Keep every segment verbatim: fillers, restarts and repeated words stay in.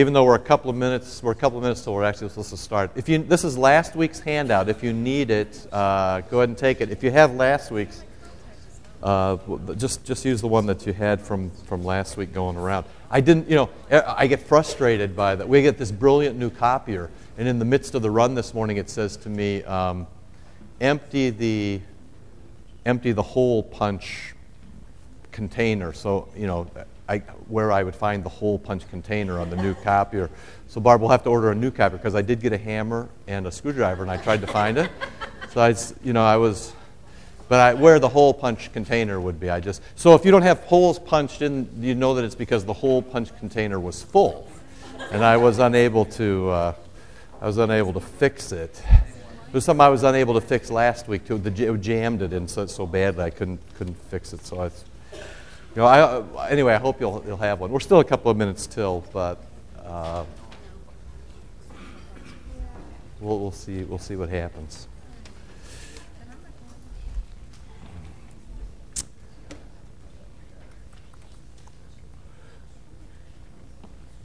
Even though we're a couple of minutes, we're a couple of minutes till we're actually supposed to start. If you, this is last week's handout. If you need it, uh, go ahead and take it. If you have last week's, uh, just just use the one that you had from, from last week going around. I didn't, you know, I get frustrated by that. We get this brilliant new copier, and in the midst of the run this morning, it says to me, um, empty the, empty the hole punch container. So you know. I, where I would find the hole punch container on the new copier. So Barb will have to order a new copier because I did get a hammer and a screwdriver and I tried to find it. So I, you know, I was, but I, where the hole punch container would be, I just. So if you don't have holes punched in, you know that it's because the hole punch container was full, and I was unable to, uh, I was unable to fix it. It was something I was unable to fix last week too. The it jammed it in so so badly I couldn't couldn't fix it. So I. You know, I, anyway, I hope you'll you'll have one. We're still a couple of minutes till, but uh, we'll we'll see we'll see what happens.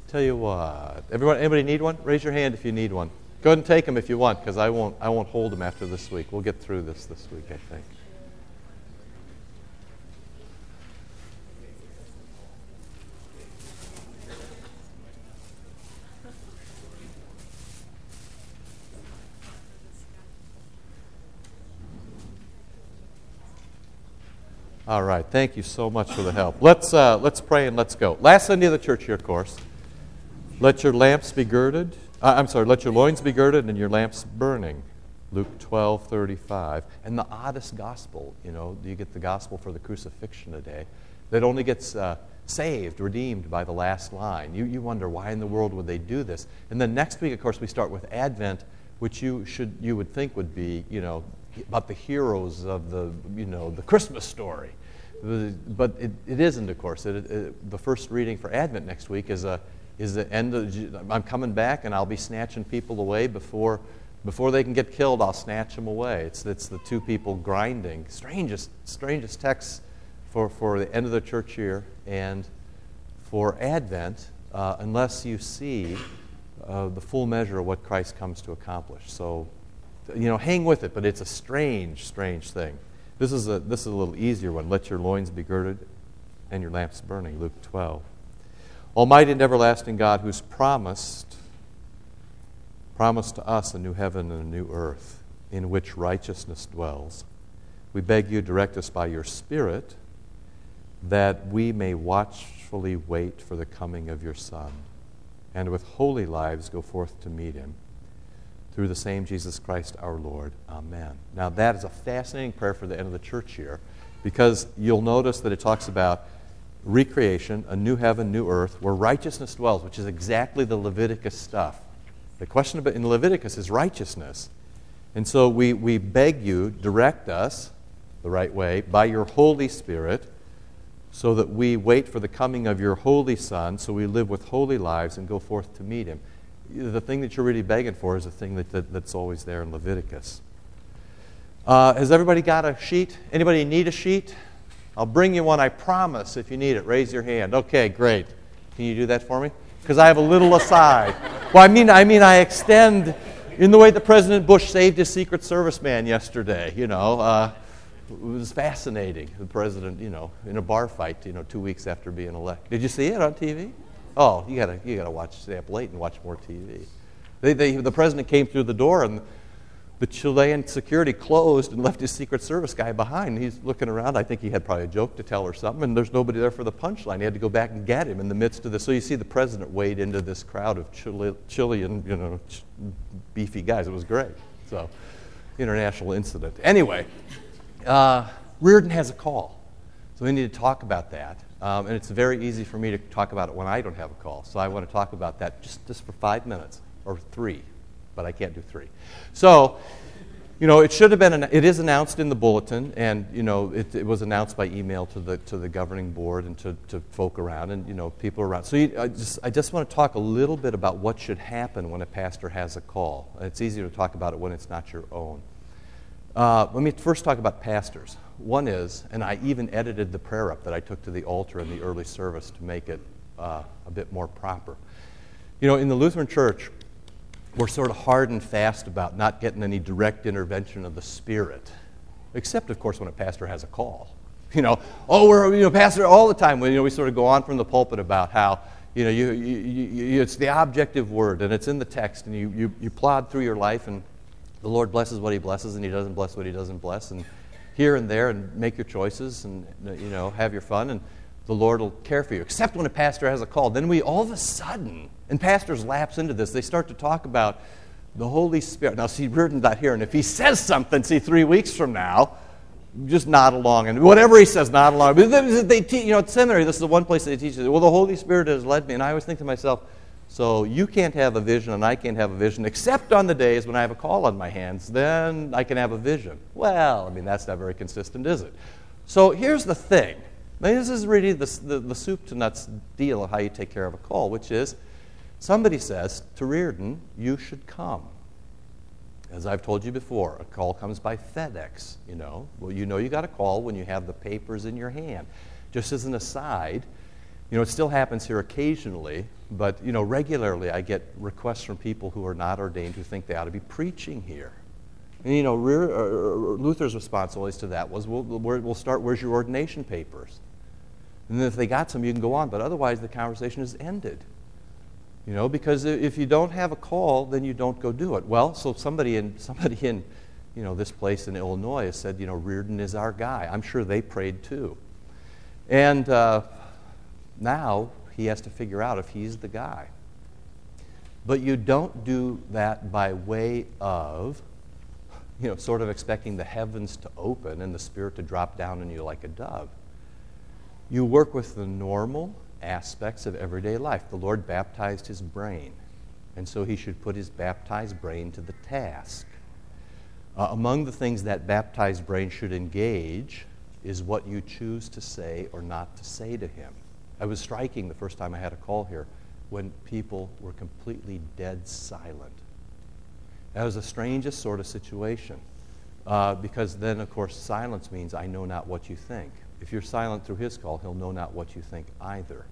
Tell you what, everyone, anybody need one? Raise your hand if you need one. Go ahead and take them if you want, because I won't I won't hold them after this week. We'll get through this this week, I think. All right, thank you so much for the help. Let's uh, let's pray and let's go. Last Sunday of the church year course, let your lamps be girded. Uh, I'm sorry, let your loins be girded and your lamps burning. Luke twelve thirty-five. And the oddest gospel, you know, you get the gospel for the crucifixion today, that only gets uh, saved, redeemed by the last line. You you wonder why in the world would they do this? And then next week, of course, we start with Advent, which you should you would think would be, you know, about the heroes of the, you know, the Christmas story. But it, it isn't, of course. It, it, the first reading for Advent next week is a is the end of, I'm coming back and I'll be snatching people away before before they can get killed. I'll snatch them away. It's it's the two people grinding. Strangest strangest texts for, for the end of the church year and for Advent, uh, unless you see uh, the full measure of what Christ comes to accomplish. So, you know, hang with it, but it's a strange, strange thing. This is a this is a little easier one. Let your loins be girded and your lamps burning, Luke twelve. Almighty and everlasting God, who's promised, promised to us a new heaven and a new earth in which righteousness dwells, we beg you direct us by your Spirit that we may watchfully wait for the coming of your Son and with holy lives go forth to meet him. Through the same Jesus Christ our Lord. Amen. Now that is a fascinating prayer for the end of the church year because you'll notice that it talks about recreation, a new heaven, new earth, where righteousness dwells, which is exactly the Leviticus stuff. The question about in Leviticus is righteousness. And so we, we beg you, direct us the right way by your Holy Spirit so that we wait for the coming of your Holy Son so we live with holy lives and go forth to meet him. The thing that you're really begging for is the thing that, that, that's always there in Leviticus. Uh, has everybody got a sheet? Anybody need a sheet? I'll bring you one, I promise, if you need it. Raise your hand. Okay, great. Can you do that for me? Because I have a little aside. Well, I mean, I mean, I extend in the way that President Bush saved his Secret Service man yesterday. You know, uh, it was fascinating. The president, you know, in a bar fight, you know, two weeks after being elected. Did you see it on T V? Oh, you gotta you gotta watch, stay up late and watch more T V. They, they, the president came through the door and the Chilean security closed and left his Secret Service guy behind. He's looking around. I think he had probably a joke to tell or something, and there's nobody there for the punchline. He had to go back and get him in the midst of this. So you see the president wade into this crowd of Chile, Chilean, you know, ch- beefy guys. It was great. So, international incident. Anyway, uh, Reardon has a call, so we need to talk about that. Um, and it's very easy for me to talk about it when I don't have a call. So I want to talk about that just, just for five minutes or three, but I can't do three. So, you know, it should have been, an, it is announced in the bulletin, and, you know, it, it was announced by email to the to the governing board and to, to folk around and, you know, people around. So you, I just I just want to talk a little bit about what should happen when a pastor has a call. It's easier to talk about it when it's not your own. Uh, let me first talk about pastors. One is, and I even edited the prayer up that I took to the altar in the early service to make it uh, a bit more proper. You know, in the Lutheran Church, we're sort of hard and fast about not getting any direct intervention of the Spirit, except, of course, when a pastor has a call. You know, oh, we're, you know, pastor all the time. We, you know, we sort of go on from the pulpit about how, you know, you, you, you, it's the objective word, and it's in the text, and you, you, you plod through your life, and the Lord blesses what he blesses, and he doesn't bless what he doesn't bless, and here and there, and make your choices, and, you know, have your fun, and the Lord will care for you, except when a pastor has a call. Then we all of a sudden, and pastors lapse into this, they start to talk about the Holy Spirit. Now, see, Reardon's not here, and if he says something, see, three weeks from now, just nod along, and whatever he says, nod along. But they teach, you know, at seminary, this is the one place they teach, well, the Holy Spirit has led me, and I always think to myself, so you can't have a vision, and I can't have a vision, except on the days when I have a call on my hands, then I can have a vision. Well, I mean, that's not very consistent, is it? So here's the thing. I mean, this is really the, the, the soup to nuts deal of how you take care of a call, which is somebody says to Reardon, you should come. As I've told you before, a call comes by FedEx, you know. Well, you know you got a call when you have the papers in your hand. Just as an aside, you know, it still happens here occasionally, but, you know, regularly I get requests from people who are not ordained who think they ought to be preaching here. And, you know, Luther's response always to that was, we'll, we'll start, where's your ordination papers? And then if they got some, you can go on. But otherwise, the conversation is ended. You know, because if you don't have a call, then you don't go do it. Well, so somebody in, somebody in, you know, this place in Illinois has said, you know, Reardon is our guy. I'm sure they prayed too. And uh, now he has to figure out if he's the guy. But you don't do that by way of, you know, sort of expecting the heavens to open and the Spirit to drop down on you like a dove. You work with the normal aspects of everyday life. The Lord baptized his brain, and so he should put his baptized brain to the task. Uh, among the things that baptized brain should engage is what you choose to say or not to say to him. I was striking the first time I had a call here when people were completely dead silent. That was the strangest sort of situation uh, because then, of course, silence means I know not what you think. If you're silent through his call, he'll know not what you think either.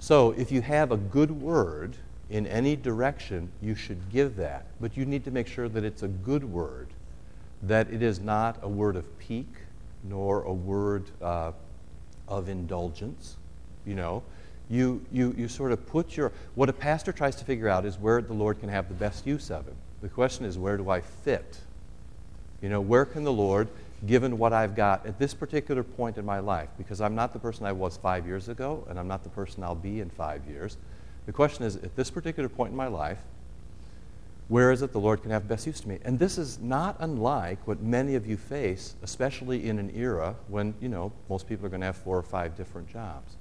So if you have a good word in any direction, you should give that. But you need to make sure that it's a good word, that it is not a word of pique nor a word uh, of indulgence, you know. You, you, you sort of put your... What a pastor tries to figure out is where the Lord can have the best use of him. The question is, where do I fit? You know, where can the Lord, given what I've got at this particular point in my life, because I'm not the person I was five years ago, and I'm not the person I'll be in five years. The question is, at this particular point in my life, where is it the Lord can have best use to me? And this is not unlike what many of you face, especially in an era when, you know, most people are going to have four or five different jobs.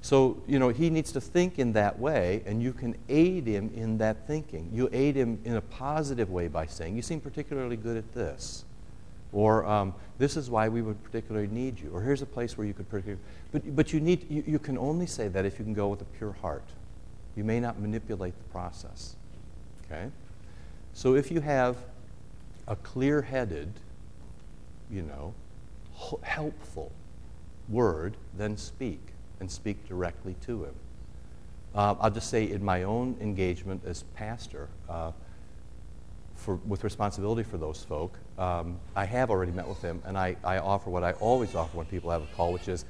So, you know, he needs to think in that way, and you can aid him in that thinking. You aid him in a positive way by saying, you seem particularly good at this. Or um, this is why we would particularly need you. Or here's a place where you could particularly... But, but you, need, you, you can only say that if you can go with a pure heart. You may not manipulate the process. Okay? So if you have a clear-headed, you know, helpful word, then speak. And speak directly to him. Uh, I'll just say in my own engagement as pastor, uh, for, with responsibility for those folk, um, I have already met with him, and I, I offer what I always offer when people have a call, which is,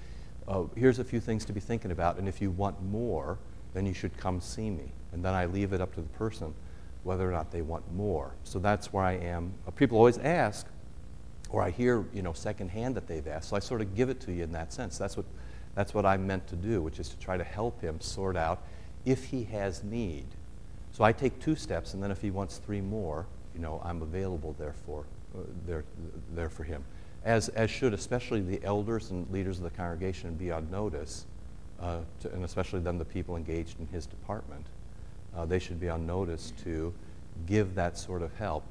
uh, here's a few things to be thinking about, and if you want more, then you should come see me. And then I leave it up to the person whether or not they want more. So that's where I am. People always ask, or I hear, you know, secondhand that they've asked, so I sort of give it to you in that sense. That's what That's what I'm meant to do, which is to try to help him sort out if he has need. So I take two steps, and then if he wants three more, you know, I'm available there for, uh, there, there for him. As, as should especially the elders and leaders of the congregation be on notice, uh, to, and especially then the people engaged in his department. Uh, they should be on notice to give that sort of help.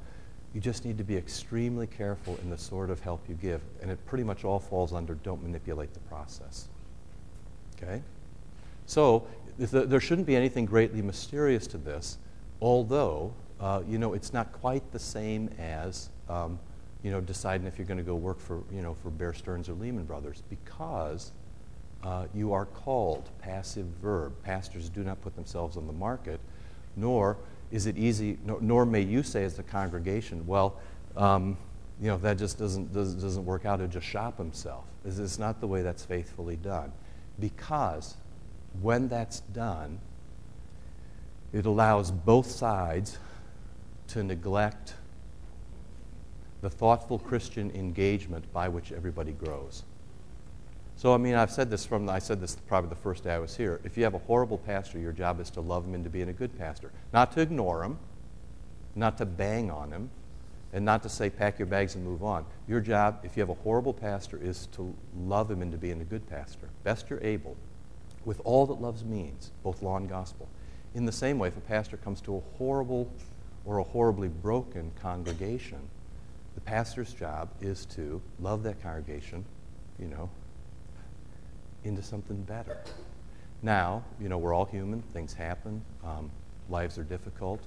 You just need to be extremely careful in the sort of help you give, and it pretty much all falls under don't manipulate the process. Okay? So the, there shouldn't be anything greatly mysterious to this, although, uh, you know, it's not quite the same as, um, you know, deciding if you're going to go work for, you know, for Bear Stearns or Lehman Brothers, because Uh, you are called, passive verb. Pastors do not put themselves on the market, nor is it easy, nor, nor may you say as the congregation, well, um, you know, that just doesn't, doesn't, doesn't work out, to just shop himself. It's, it's not the way that's faithfully done. Because when that's done, it allows both sides to neglect the thoughtful Christian engagement by which everybody grows. So, I mean, I've said this from, I said this probably the first day I was here. If you have a horrible pastor, your job is to love him into being a good pastor. Not to ignore him, not to bang on him, and not to say, pack your bags and move on. Your job, if you have a horrible pastor, is to love him into being a good pastor, best you're able, with all that love means, both law and gospel. In the same way, if a pastor comes to a horrible or a horribly broken congregation, the pastor's job is to love that congregation, you know, into something better. Now, you know, we're all human. Things happen. Um, lives are difficult.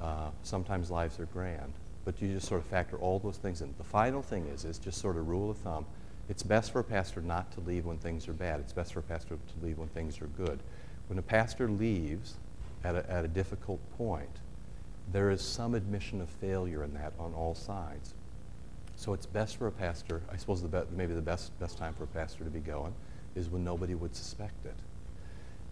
Uh, sometimes lives are grand. But you just sort of factor all those things in. The final thing is, is just sort of rule of thumb. It's best for a pastor not to leave when things are bad. It's best for a pastor to leave when things are good. When a pastor leaves at a, at a difficult point, there is some admission of failure in that on all sides. So it's best for a pastor, I suppose the be- maybe the best, best time for a pastor to be going is when nobody would suspect it.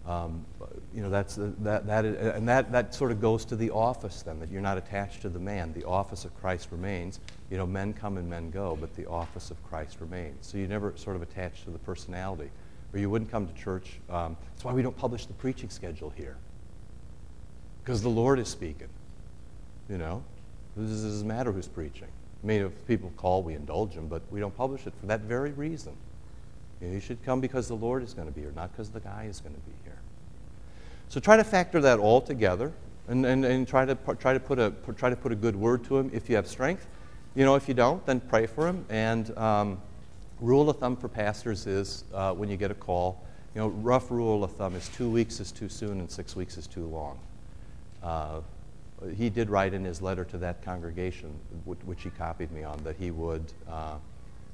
Um, you know, that's uh, that that is, and that that sort of goes to the office then, that you're not attached to the man. The office of Christ remains. You know, men come and men go, but the office of Christ remains. So you never sort of attach to the personality, or you wouldn't come to church. Um, that's why we don't publish the preaching schedule here, because the Lord is speaking. You know, it doesn't matter who's preaching. I mean, if people call, we indulge them, but we don't publish it for that very reason. You know, you should come because the Lord is going to be here, not because the guy is going to be here. So try to factor that all together, and, and, and try to try to put a try to put a good word to him if you have strength. You know, if you don't, then pray for him. And um, rule of thumb for pastors is uh, when you get a call. You know, rough rule of thumb is two weeks is too soon and six weeks is too long. Uh, He did write in his letter to that congregation, which he copied me on, that he would, uh,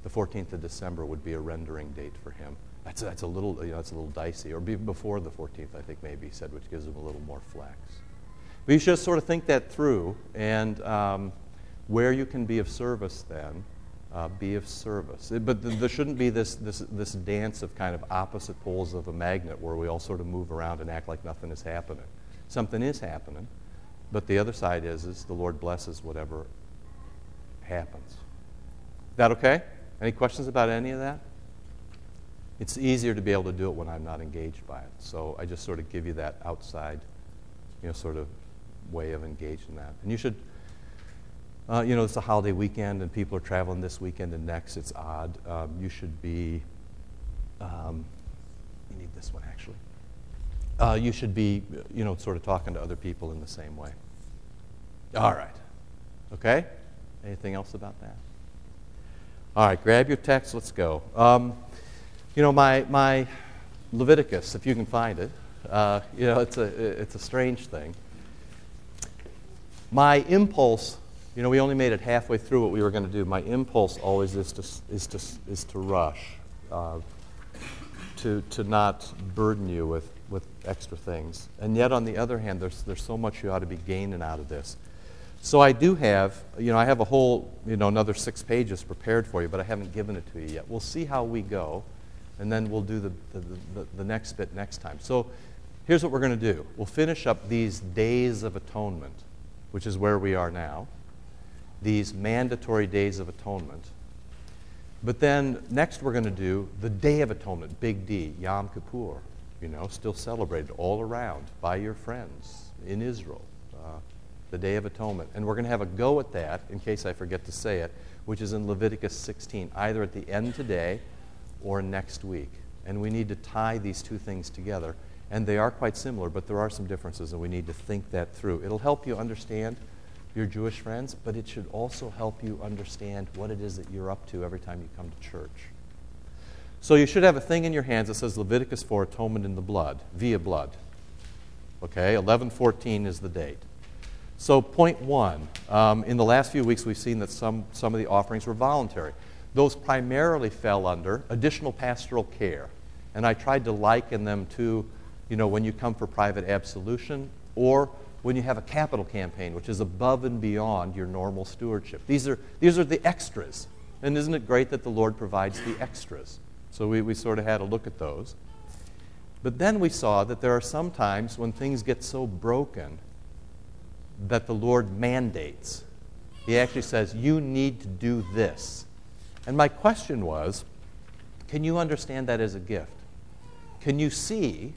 the fourteenth of December would be a rendering date for him. That's a, that's a little, you know, that's a little dicey, or be before the fourteenth, I think maybe he said, which gives him a little more flex. But you should sort of think that through, and um, where you can be of service, then uh, be of service. It, but th- there shouldn't be this this this dance of kind of opposite poles of a magnet where we all sort of move around and act like nothing is happening. Something is happening. But the other side is, is the Lord blesses whatever happens. Is that okay? Any questions about any of that? It's easier to be able to do it when I'm not engaged by it. So I just sort of give you that outside, you know, sort of way of engaging that. And you should, uh, you know, it's a holiday weekend and people are traveling this weekend and next. It's odd. Um, you should be, um, you need this one actually. Uh, you should be, you know, sort of talking to other people in the same way. All right. Okay? Anything else about that? All right, grab your text. Let's go. Um, you know, my my Leviticus, if you can find it. Uh, you know, it's a it's a strange thing. My impulse, you know, we only made it halfway through what we were going to do. My impulse always is to is to is to rush, uh, to to not burden you with. with extra things. And yet, on the other hand, there's there's so much you ought to be gaining out of this. So I do have, you know, I have a whole, you know, another six pages prepared for you, but I haven't given it to you yet. We'll see how we go, and then we'll do the, the, the, the next bit next time. So here's what we're going to do. We'll finish up these days of atonement, which is where we are now, these mandatory days of atonement. But then next we're going to do the Day of Atonement, big D, Yom Kippur. You know, still celebrated all around by your friends in Israel, uh, the Day of Atonement. And we're going to have a go at that, in case I forget to say it, which is in Leviticus sixteen, either at the end today or next week. And we need to tie these two things together. And they are quite similar, but there are some differences, and we need to think that through. It'll help you understand your Jewish friends, but it should also help you understand what it is that you're up to every time you come to church. So you should have a thing in your hands that says Leviticus four, atonement in the blood, via blood. Okay, eleven fourteen is the date. So point one, um, in the last few weeks we've seen that some, some of the offerings were voluntary. Those primarily fell under additional pastoral care. And I tried to liken them to, you know, when you come for private absolution or when you have a capital campaign, which is above and beyond your normal stewardship. These are, these are the extras. And isn't it great that the Lord provides the extras? So we, we sort of had a look at those. But then we saw that there are some times when things get so broken that the Lord mandates. He actually says, you need to do this. And my question was, can you understand that as a gift? Can you see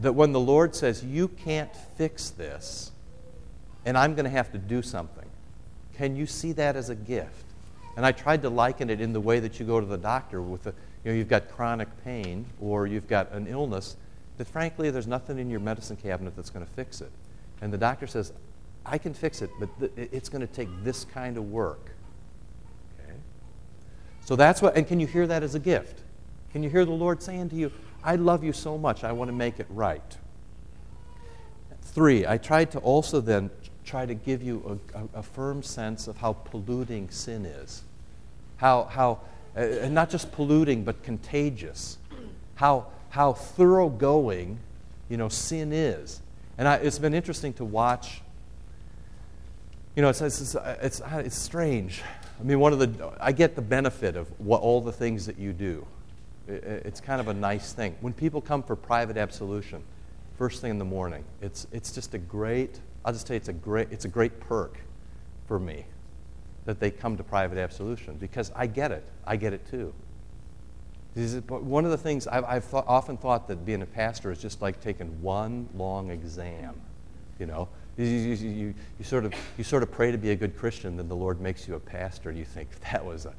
that when the Lord says, you can't fix this, and I'm going to have to do something, can you see that as a gift? And I tried to liken it in the way that you go to the doctor with a, you know, you've got chronic pain or you've got an illness that, frankly, there's nothing in your medicine cabinet that's going to fix it. And the doctor says, I can fix it, but th- it's going to take this kind of work. Okay? So that's what, and can you hear that as a gift? Can you hear the Lord saying to you, I love you so much, I want to make it right? Three, I tried to also then try to give you a, a firm sense of how polluting sin is. How, how, uh, and not just polluting, but contagious. How, how thoroughgoing, you know, sin is. And I, it's been interesting to watch. You know, it's, it's, it's, it's strange. I mean, one of the, I get the benefit of what, all the things that you do. It, it's kind of a nice thing. When people come for private absolution, first thing in the morning, it's, it's just a great, I'll just tell you, it's a great, it's a great perk for me that they come to private absolution because I get it. I get it too. One of the things I've, I've thought, often thought that being a pastor is just like taking one long exam. You know, you, you, you, you sort of you sort of pray to be a good Christian, then the Lord makes you a pastor. And you think that was a,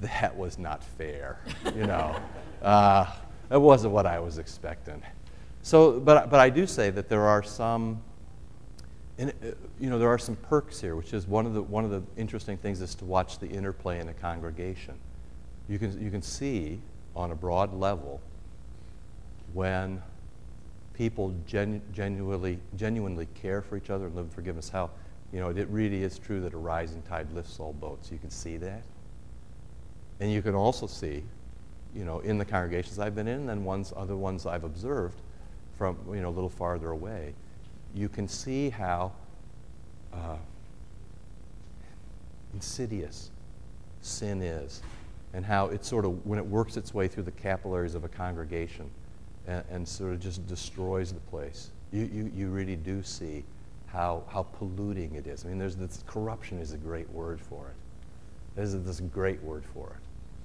that was not fair. You know, uh, that wasn't what I was expecting. So, but but I do say that there are some. And, you know, there are some perks here, which is one of the one of the interesting things is to watch the interplay in a congregation. You can you can see on a broad level when people genu- genuinely genuinely care for each other and live in forgiveness. How, you know, it really is true that a rising tide lifts all boats. You can see that, and you can also see, you know, in the congregations I've been in, and then ones other ones I've observed from, you know, a little farther away. You can see how uh, insidious sin is and how it sort of, when it works its way through the capillaries of a congregation and, and sort of just destroys the place, you, you, you really do see how how polluting it is. I mean, there's this, corruption is a great word for it. There's this great word for it.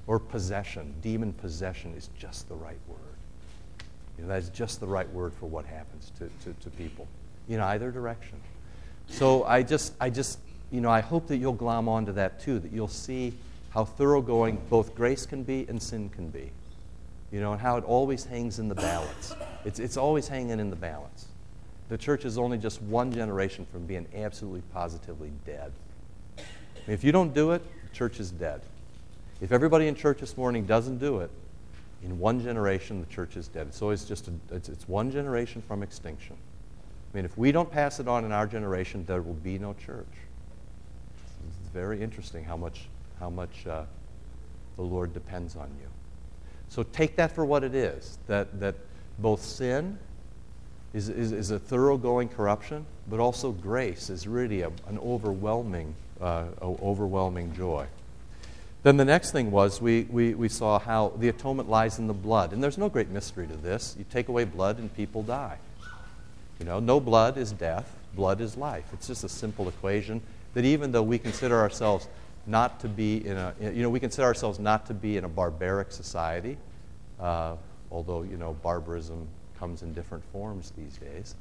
Or possession. Demon possession is just the right word. You know, that is just the right word for what happens to, to, to people. In either direction. So I just, I just, you know, I hope that you'll glom onto that too, that you'll see how thoroughgoing both grace can be and sin can be, you know, and how it always hangs in the balance. It's, it's always hanging in the balance. The church is only just one generation from being absolutely positively dead. I mean, if you don't do it, the church is dead. If everybody in church this morning doesn't do it, in one generation, the church is dead. It's always just, a, it's, it's one generation from extinction. I mean, if we don't pass it on in our generation, there will be no church. It's very interesting how much how much uh, the Lord depends on you. So take that for what it is, that that both sin is, is, is a thoroughgoing corruption, but also grace is really a, an overwhelming, uh, overwhelming joy. Then the next thing was we, we, we saw how the atonement lies in the blood. And there's no great mystery to this. You take away blood and people die. You know, no blood is death, blood is life. It's just a simple equation that even though we consider ourselves not to be in a, you know, we consider ourselves not to be in a barbaric society, uh, although, you know, barbarism comes in different forms these days.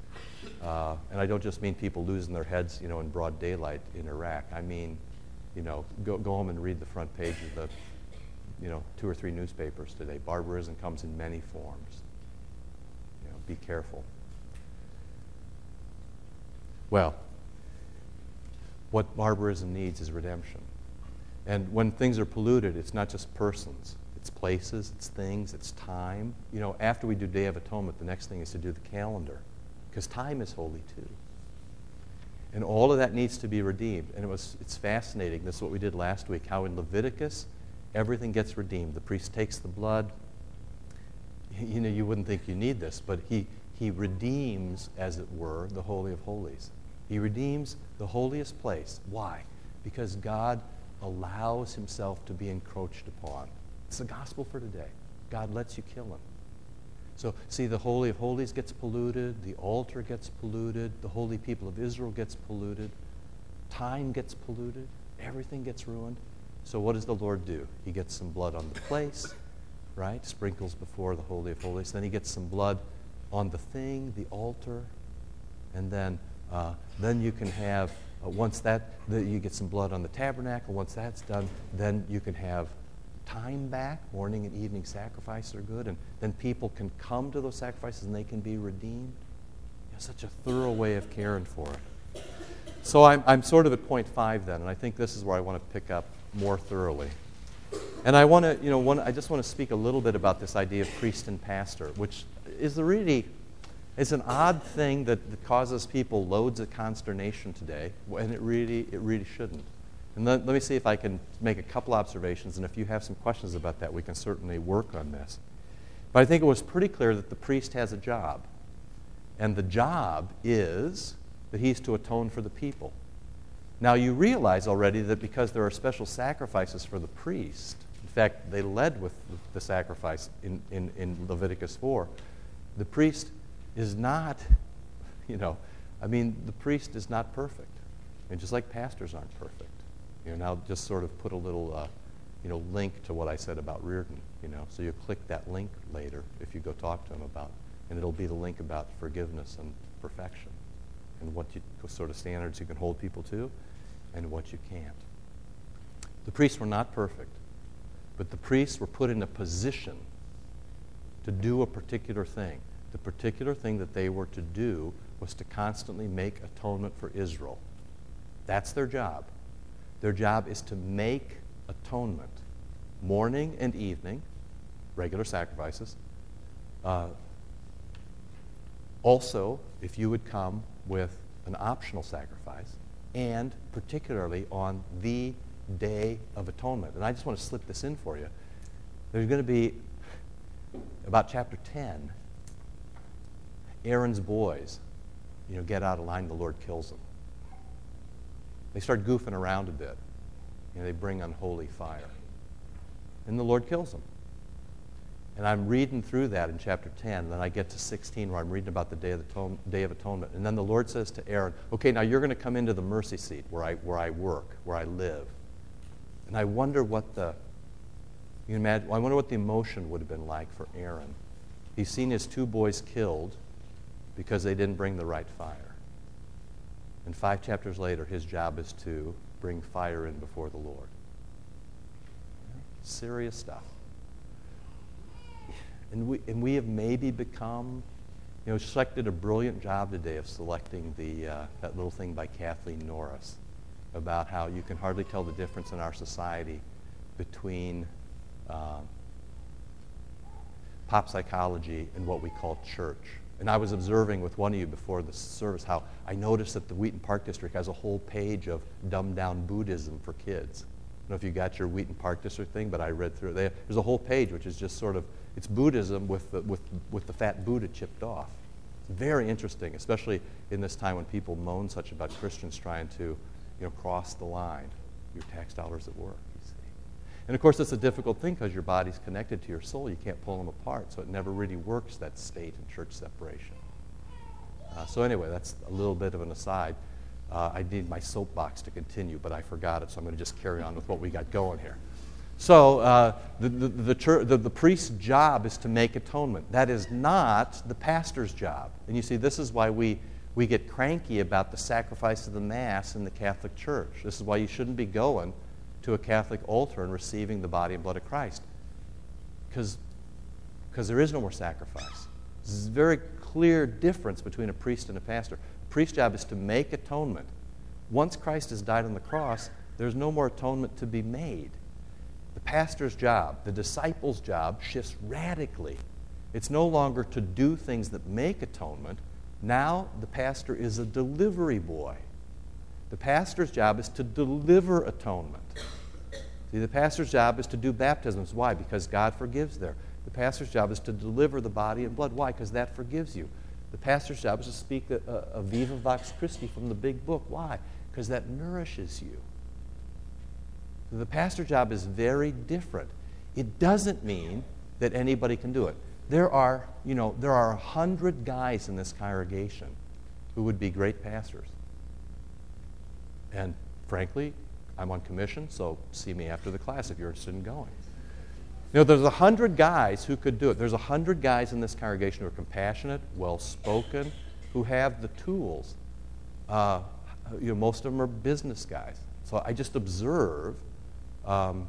Uh, and I don't just mean people losing their heads, you know, in broad daylight in Iraq. I mean, you know, go, go home and read the front page of the, you know, two or three newspapers today. Barbarism comes in many forms. You know, be careful. Well, what barbarism needs is redemption. And when things are polluted, it's not just persons. It's places, it's things, it's time. You know, after we do Day of Atonement, the next thing is to do the calendar, because time is holy too. And all of that needs to be redeemed. And it was, it's fascinating. This is what we did last week, how in Leviticus, everything gets redeemed. The priest takes the blood, you know, you wouldn't think you need this, but he, he redeems, as it were, the Holy of Holies. He redeems the holiest place. Why? Because God allows himself to be encroached upon. It's the gospel for today. God lets you kill him. So, see, the Holy of Holies gets polluted, the altar gets polluted, the holy people of Israel gets polluted, time gets polluted, everything gets ruined. So what does the Lord do? He gets some blood on the place, right? Sprinkles before the Holy of Holies. Then he gets some blood on the thing, the altar, and then uh, then you can have, uh, once that, the, you get some blood on the tabernacle. Once that's done, then you can have time back. Morning and evening sacrifices are good, and then people can come to those sacrifices and they can be redeemed. You know, such a thorough way of caring for it. So I'm, I'm sort of at point five then, and I think this is where I want to pick up more thoroughly. And I want to, you know, one, I just want to speak a little bit about this idea of priest and pastor, which is really, it's an odd thing that, that causes people loads of consternation today, and it really, it really shouldn't. And let, let me see if I can make a couple observations, and if you have some questions about that, we can certainly work on this. But I think it was pretty clear that the priest has a job. And the job is that he's to atone for the people. Now you realize already that because there are special sacrifices for the priest, in fact, they led with the sacrifice in, in, in Leviticus four, the priest is not, you know, I mean, the priest is not perfect. And just like pastors aren't perfect. You know, and I'll just sort of put a little, uh, you know, link to what I said about Reardon. You know, so you click that link later if you go talk to him about, and it'll be the link about forgiveness and perfection, and what, you, what sort of standards you can hold people to, and what you can't. The priests were not perfect, but the priests were put in a position to do a particular thing. The particular thing that they were to do was to constantly make atonement for Israel. That's their job. Their job is to make atonement, morning and evening, regular sacrifices. Uh, also, if you would come with an optional sacrifice, and particularly on the Day of Atonement. And I just want to slip this in for you. There's going to be, about chapter ten, Aaron's boys, you know, get out of line, the Lord kills them. They start goofing around a bit. You know, they bring unholy fire. And the Lord kills them. And I'm reading through that in chapter ten. And then I get to sixteen where I'm reading about the Day of, the Day of Atonement. And then the Lord says to Aaron, okay, now you're going to come into the mercy seat where I, where I work, where I live. And I wonder what the, you imagine, I wonder what the emotion would have been like for Aaron. He's seen his two boys killed because they didn't bring the right fire. And five chapters later, his job is to bring fire in before the Lord. Serious stuff. And we, and we have maybe become, you know, Schleck did a brilliant job today of selecting the, uh, that little thing by Kathleen Norris about how you can hardly tell the difference in our society between um, pop psychology and what we call church. And I was observing with one of you before the service how I noticed that the Wheaton Park District has a whole page of dumbed-down Buddhism for kids. I don't know if you got your Wheaton Park District thing, but I read through it. They, there's a whole page which is just sort of, it's Buddhism with the, with, with the fat Buddha chipped off. It's very interesting, especially in this time when people moan such about Christians trying to, you know, cross the line. Your tax dollars at work, you see. And of course, it's a difficult thing because your body's connected to your soul. You can't pull them apart, so it never really works, that state and church separation. Uh, so anyway, that's a little bit of an aside. Uh, I need my soapbox to continue, but I forgot it, so I'm going to just carry on with what we got going here. So uh, the, the, the, church, the, the priest's job is to make atonement. That is not the pastor's job. And you see, this is why we, we get cranky about the sacrifice of the Mass in the Catholic Church. This is why you shouldn't be going to a Catholic altar and receiving the body and blood of Christ, because there is no more sacrifice. There's a very clear difference between a priest and a pastor. The priest's job is to make atonement. Once Christ has died on the cross, there's no more atonement to be made. The pastor's job, the disciple's job, shifts radically. It's no longer to do things that make atonement. Now the pastor is a delivery boy. The pastor's job is to deliver atonement. See, the pastor's job is to do baptisms. Why? Because God forgives there. The pastor's job is to deliver the body and blood. Why? Because that forgives you. The pastor's job is to speak a, a, a Viva Vox Christi from the big book. Why? Because that nourishes you. The pastor's job is very different. It doesn't mean that anybody can do it. There are, you know, there are a hundred guys in this congregation who would be great pastors. And frankly, I'm on commission, so see me after the class if you're interested in going. You know, there's a hundred guys who could do it. There's a hundred guys in this congregation who are compassionate, well-spoken, who have the tools. Uh, you know, most of them are business guys. So I just observe, um,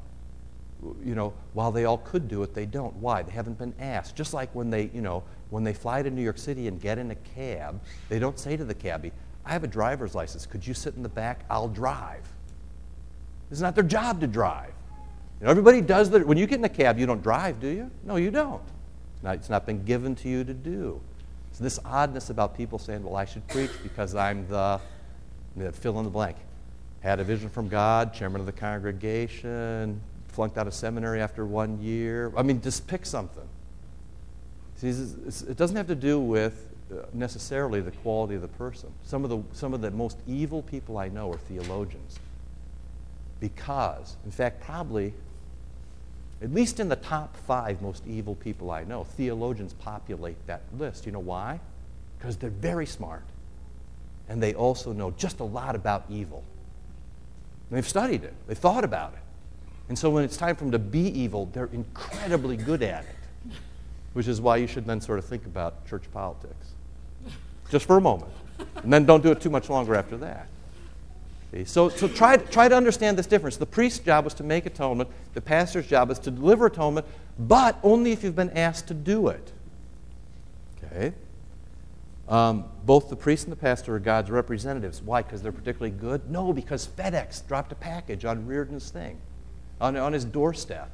you know, while they all could do it, they don't. Why? They haven't been asked. Just like when they, you know, when they fly to New York City and get in a cab, they don't say to the cabbie, I have a driver's license. Could you sit in the back? I'll drive. It's not their job to drive. You know, everybody does that. When you get in a cab, you don't drive, do you? No, you don't. It's not, it's not been given to you to do. It's this oddness about people saying, well, I should preach because I'm the, fill in the blank. Had a vision from God, chairman of the congregation, flunked out of seminary after one year. I mean, just pick something. See, it doesn't have to do with necessarily the quality of the person. Some of the, some of the most evil people I know are theologians. Because, in fact, probably, at least in the top five most evil people I know, theologians populate that list. You know why? Because they're very smart. And they also know just a lot about evil. And they've studied it. They've thought about it. And so when it's time for them to be evil, they're incredibly good at it. Which is why you should then sort of think about church politics. Just for a moment. And then don't do it too much longer after that. See? So, so try, try to understand this difference. The priest's job was to make atonement. The pastor's job is to deliver atonement, but only if you've been asked to do it. Okay? Um, both the priest and the pastor are God's representatives. Why? Because they're particularly good? No, because FedEx dropped a package on Reardon's thing, on, on his doorstep.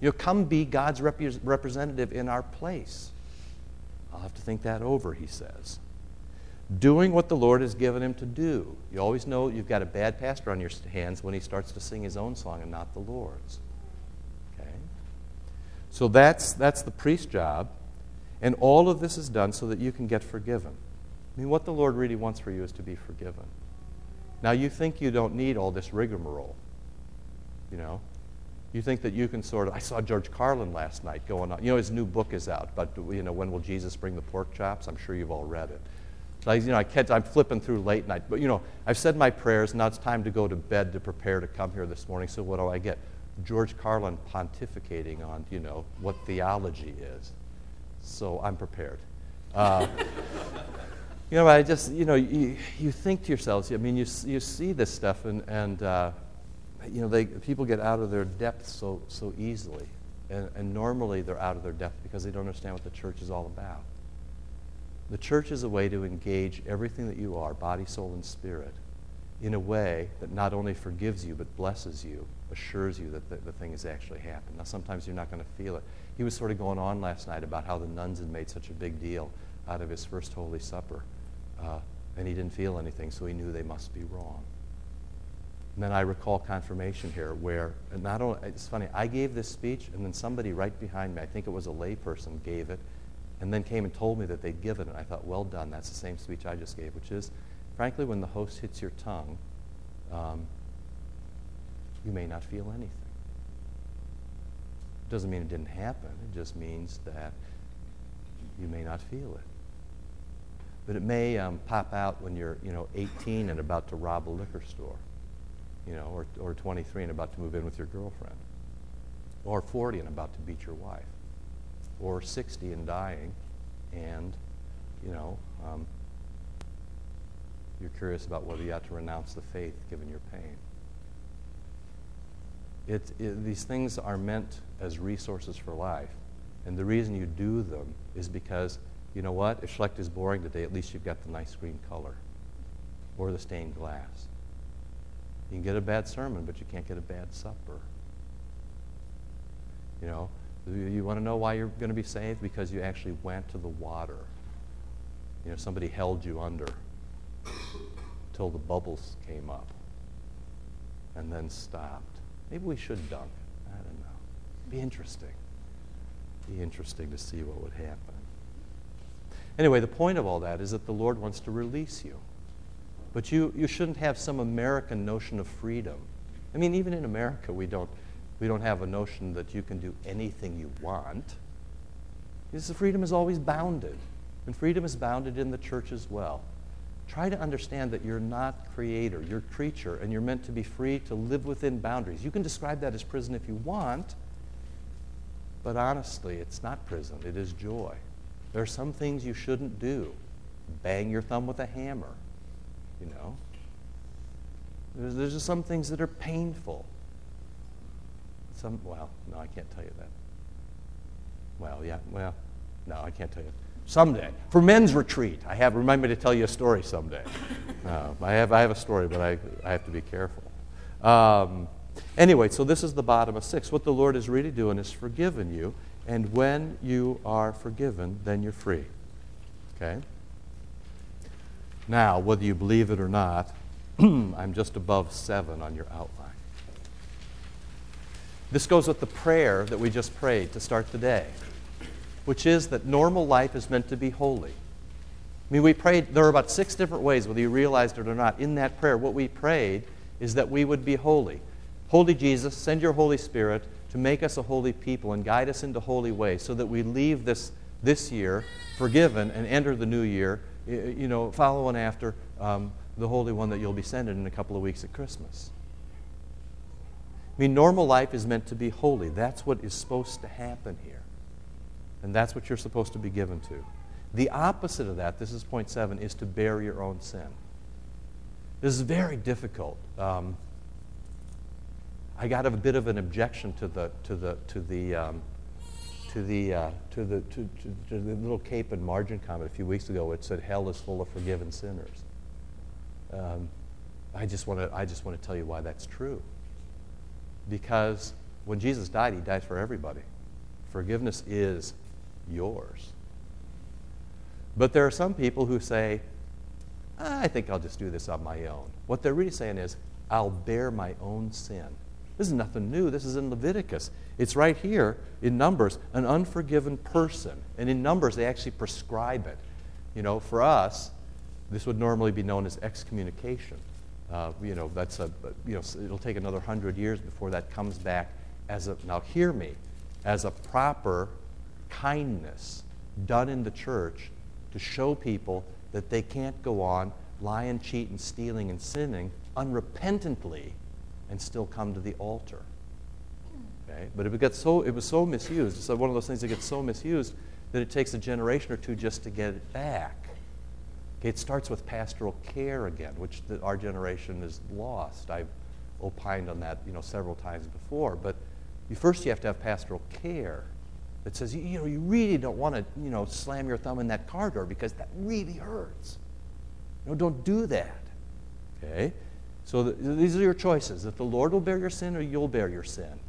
You know, come be God's rep- representative in our place. I'll have to think that over, he says. Doing what the Lord has given him to do. You always know you've got a bad pastor on your hands when he starts to sing his own song and not the Lord's. Okay? So that's, that's the priest's job. And all of this is done so that you can get forgiven. I mean, what the Lord really wants for you is to be forgiven. Now, you think you don't need all this rigmarole. You know? You think that you can sort of... I saw George Carlin last night going on. You know, his new book is out, but, you know, when will Jesus bring the pork chops? I'm sure you've all read it. So, you know, I catch, I'm flipping through late night. But, you know, I've said my prayers. Now it's time to go to bed to prepare to come here this morning. So what do I get? George Carlin pontificating on, you know, what theology is. So I'm prepared. Uh, you know, I just, you know, you, you think to yourselves, I mean, you you see this stuff, and, and uh, you know, they people get out of their depth so so easily. And, and normally they're out of their depth because they don't understand what the church is all about. The church is a way to engage everything that you are, body, soul, and spirit, in a way that not only forgives you, but blesses you, assures you that the, the thing has actually happened. Now, sometimes you're not going to feel it. He was sort of going on last night about how the nuns had made such a big deal out of his first Holy Supper, uh, and he didn't feel anything, so he knew they must be wrong. And then I recall confirmation here where, and not only, it's funny, I gave this speech, and then somebody right behind me, I think it was a layperson, gave it, and then came and told me that they'd given it. I thought, well done, that's the same speech I just gave, which is, frankly, when the host hits your tongue, um, you may not feel anything. It doesn't mean it didn't happen. It just means that you may not feel it. But it may um, pop out when you're, you know, eighteen and about to rob a liquor store, you know, or, or twenty-three and about to move in with your girlfriend, or forty and about to beat your wife, or sixty and dying, and, you know, um, you're curious about whether you ought to renounce the faith given your pain. It, it, these things are meant as resources for life, and the reason you do them is because, you know what, if Schlecht is boring today, at least you've got the nice green color, or the stained glass. You can get a bad sermon, but you can't get a bad supper. You know? You want to know why you're going to be saved? Because you actually went to the water. You know, somebody held you under till the bubbles came up and then stopped. Maybe we should dunk. I don't know. It'd be interesting. be interesting to see what would happen. Anyway, the point of all that is that the Lord wants to release you. But you, you shouldn't have some American notion of freedom. I mean, even in America, we don't, we don't have a notion that you can do anything you want. Because freedom is always bounded. And freedom is bounded in the church as well. Try to understand that you're not creator, you're creature, and you're meant to be free to live within boundaries. You can describe that as prison if you want, but honestly, it's not prison, it is joy. There are some things you shouldn't do. Bang your thumb with a hammer, you know. There's, there's just some things that are painful. Some, well, no, I can't tell you that. Well, yeah, well, no, I can't tell you. Someday, for men's retreat, I have, remind me to tell you a story someday. Uh, I have I have a story, but I, I have to be careful. Um, anyway, so this is the bottom of six. What the Lord is really doing is forgiving you, and when you are forgiven, then you're free. Okay? Now, whether you believe it or not, I'm just above seven on your outline. This goes with the prayer that we just prayed to start the day, which is that normal life is meant to be holy. I mean, we prayed, there are about six different ways, whether you realized it or not, in that prayer. What we prayed is that we would be holy. Holy Jesus, send your Holy Spirit to make us a holy people and guide us into holy ways so that we leave this, this year forgiven and enter the new year, you know, following after um, the Holy One that you'll be sending in a couple of weeks at Christmas. I mean, normal life is meant to be holy. That's what is supposed to happen here. And that's what you're supposed to be given to. The opposite of that, this is point seven, is to bear your own sin. This is very difficult. Um, I got a bit of an objection to the to the to the um, to the uh, to the to, to, to the little cape and margin comment a few weeks ago, which said hell is full of forgiven sinners. Um, I just want to I just want to tell you why that's true. Because when Jesus died, he died for everybody. Forgiveness is yours. But there are some people who say, I think I'll just do this on my own. What they're really saying is, I'll bear my own sin. This is nothing new. This is in Leviticus. It's right here in Numbers, an unforgiven person. And in Numbers, they actually prescribe it. You know, for us, this would normally be known as excommunication. Uh, you know, that's a, you know, it'll take another hundred years before that comes back as a, now hear me, as a proper kindness done in the church to show people that they can't go on lying, cheating, stealing, and sinning unrepentantly and still come to the altar. Okay? But it got so it was so misused. It's one of those things that gets so misused that it takes a generation or two just to get it back. Okay, it starts with pastoral care again, which the, our generation is lost. I've opined on that, you know, several times before, but first, you have to have pastoral care that says, you know, you really don't want to, you know, slam your thumb in that car door because that really hurts. You know, don't do that. Okay? So th- these are your choices. If the Lord will bear your sin or you'll bear your sin.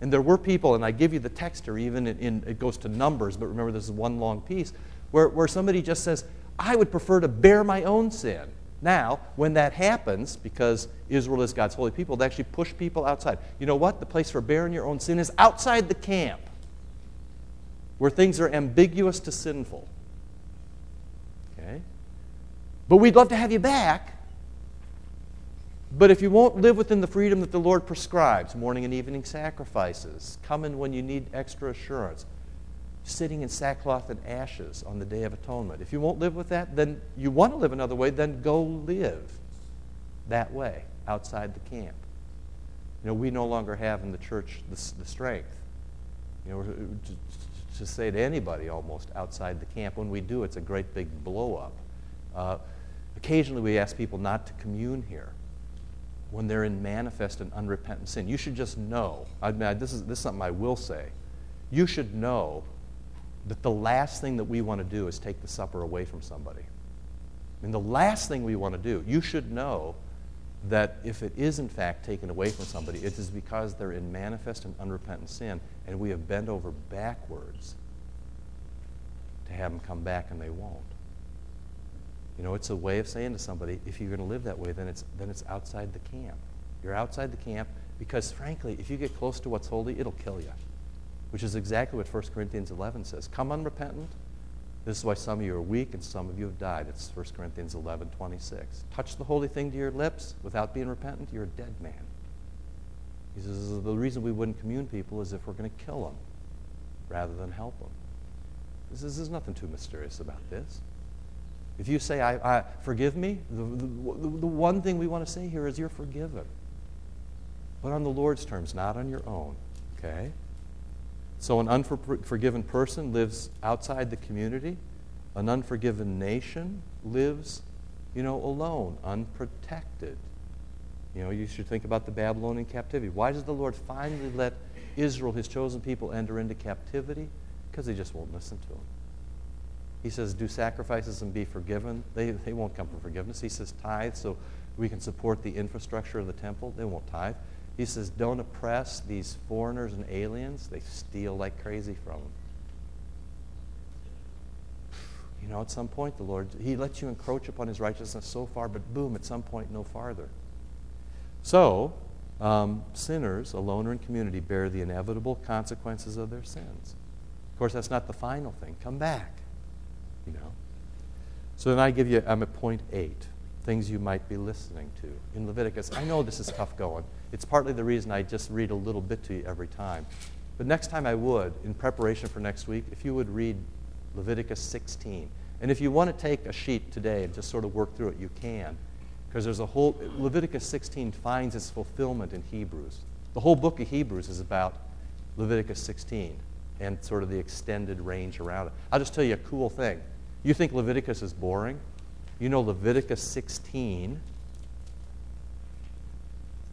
And there were people, and I give you the text here, even in, in it goes to Numbers, but remember this is one long piece, where, where somebody just says, I would prefer to bear my own sin. Now, when that happens, because Israel is God's holy people, they actually push people outside. You know what? The place for bearing your own sin is outside the camp, where things are ambiguous to sinful. Okay? But we'd love to have you back. But if you won't live within the freedom that the Lord prescribes, morning and evening sacrifices, coming when you need extra assurance, sitting in sackcloth and ashes on the Day of Atonement. If you won't live with that, then you want to live another way, then go live that way outside the camp. You know, we no longer have in the church the, the strength, you know, to, to say to anybody almost outside the camp. When we do, it's a great big blow up. Uh, occasionally we ask people not to commune here when they're in manifest and unrepentant sin. You should just know, I mean, this is, this is something I will say, you should know that the last thing that we want to do is take the supper away from somebody. I mean, the last thing we want to do, you should know that if it is in fact taken away from somebody, it is because they're in manifest and unrepentant sin, and we have bent over backwards to have them come back, and they won't. You know, it's a way of saying to somebody, if you're going to live that way, then it's, then it's outside the camp. You're outside the camp because, frankly, if you get close to what's holy, it'll kill you. which is exactly what First Corinthians eleven says. Come unrepentant. This is why some of you are weak and some of you have died. It's First Corinthians eleven twenty-six. Touch the holy thing to your lips without being repentant, you're a dead man. He says the reason we wouldn't commune people is if we're going to kill them rather than help them. He says there's nothing too mysterious about this. If you say, I, I forgive me, the, the, the one thing we want to say here is you're forgiven. But on the Lord's terms, not on your own. Okay? So an unforgiven person lives outside the community. An unforgiven nation lives, you know, alone, unprotected. You know, you should think about the Babylonian captivity. Why does the Lord finally let Israel, his chosen people, enter into captivity? Because they just won't listen to him. He says, do sacrifices and be forgiven. They, they won't come for forgiveness. He says, tithe so we can support the infrastructure of the temple. They won't tithe. He says, don't oppress these foreigners and aliens. They steal like crazy from them. You know, at some point, the Lord, he lets you encroach upon his righteousness so far, but boom, at some point, no farther. So, um, sinners, alone or in community, bear the inevitable consequences of their sins. Of course, that's not the final thing. Come back. You know. So then I give you, I'm at point eight, things you might be listening to. In Leviticus, I know this is tough going. It's partly the reason I just read a little bit to you every time. But next time I would, in preparation for next week, if you would read Leviticus sixteen. And if you want to take a sheet today and just sort of work through it, you can. Because there's a whole, Leviticus sixteen finds its fulfillment in Hebrews. The whole book of Hebrews is about Leviticus sixteen and sort of the extended range around it. I'll just tell you a cool thing. You think Leviticus is boring? You know Leviticus sixteen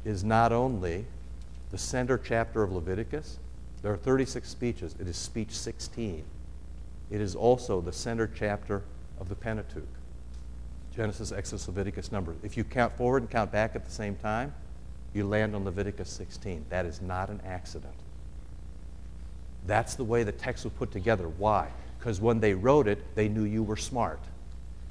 is not only the center chapter of Leviticus. There are thirty-six speeches. It is speech sixteen. It is also the center chapter of the Pentateuch. Genesis, Exodus, Leviticus, Numbers. If you count forward and count back at the same time, you land on Leviticus sixteen. That is not an accident. That's the way the text was put together. Why? Because when they wrote it, they knew you were smart.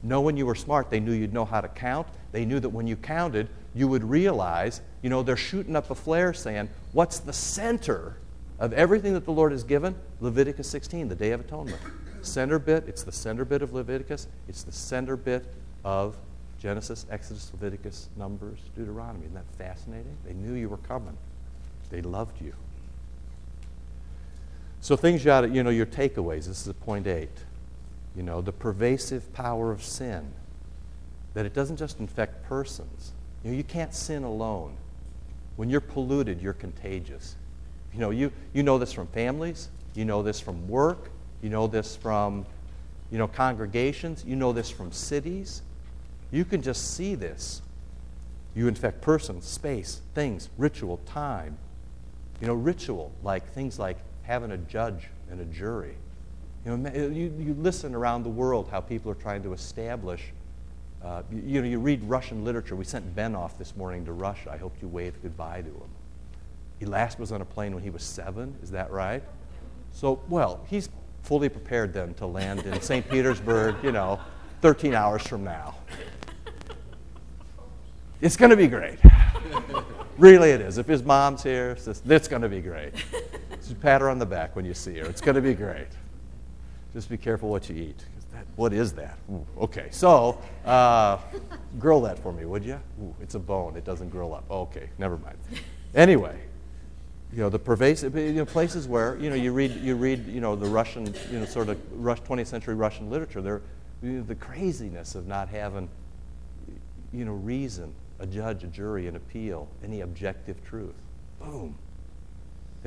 Knowing you were smart, they knew you'd know how to count. They knew that when you counted, you would realize, you know, they're shooting up a flare saying, what's the center of everything that the Lord has given? Leviticus sixteen, the Day of Atonement. Center bit, it's the center bit of Leviticus. It's the center bit of Genesis, Exodus, Leviticus, Numbers, Deuteronomy. Isn't that fascinating? They knew you were coming. They loved you. So things you ought to, you know, your takeaways. This is point eight. You know, the pervasive power of sin. That it doesn't just infect persons. You know, you can't sin alone. When you're polluted, you're contagious. You know, you, you know this from families. You know this from work. You know this from, you know, congregations. You know this from cities. You can just see this. You infect persons, space, things, ritual, time. You know, ritual, like things like having a judge and a jury. You know, you, you listen around the world how people are trying to establish. Uh, you, you know, you read Russian literature. We sent Ben off this morning to Russia. I hope you waved goodbye to him. He last was on a plane when he was seven. Is that right? So, well, he's fully prepared then to land in Saint Petersburg, you know, thirteen hours from now. It's going to be great. Really it is. If his mom's here, it's, just, it's going to be great. Just pat her on the back when you see her. It's going to be great. Just be careful what you eat. That, what is that? Ooh, okay, so uh, grill that for me, would you? Ooh, it's a bone. It doesn't grill up. Okay, never mind. Anyway, you know the pervasive you know, places where you know you read you read you know the Russian you know sort of twentieth century Russian literature. There, you know, the craziness of not having you know reason, a judge, a jury, an appeal, any objective truth. Boom.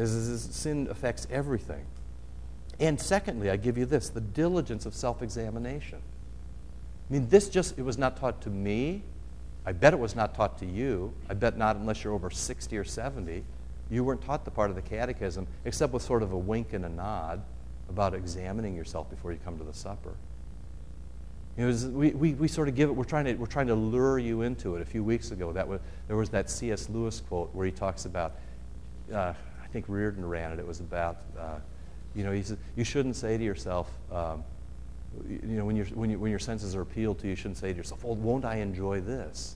Sin affects everything. And secondly, I give you this, the diligence of self-examination. I mean, this just, it was not taught to me. I bet it was not taught to you. I bet not unless you're over sixty or seventy. You weren't taught the part of the catechism, except with sort of a wink and a nod about examining yourself before you come to the supper. It was, we, we, we sort of give it, we're trying, to, we're trying to lure you into it. A few weeks ago, that was, there was that C S Lewis quote where he talks about, uh, I think Reardon ran it. It was about, uh, you know, he said, you shouldn't say to yourself, um, you, you know, when, you're, when, you, when your senses are appealed to, you shouldn't say to yourself, oh, won't I enjoy this?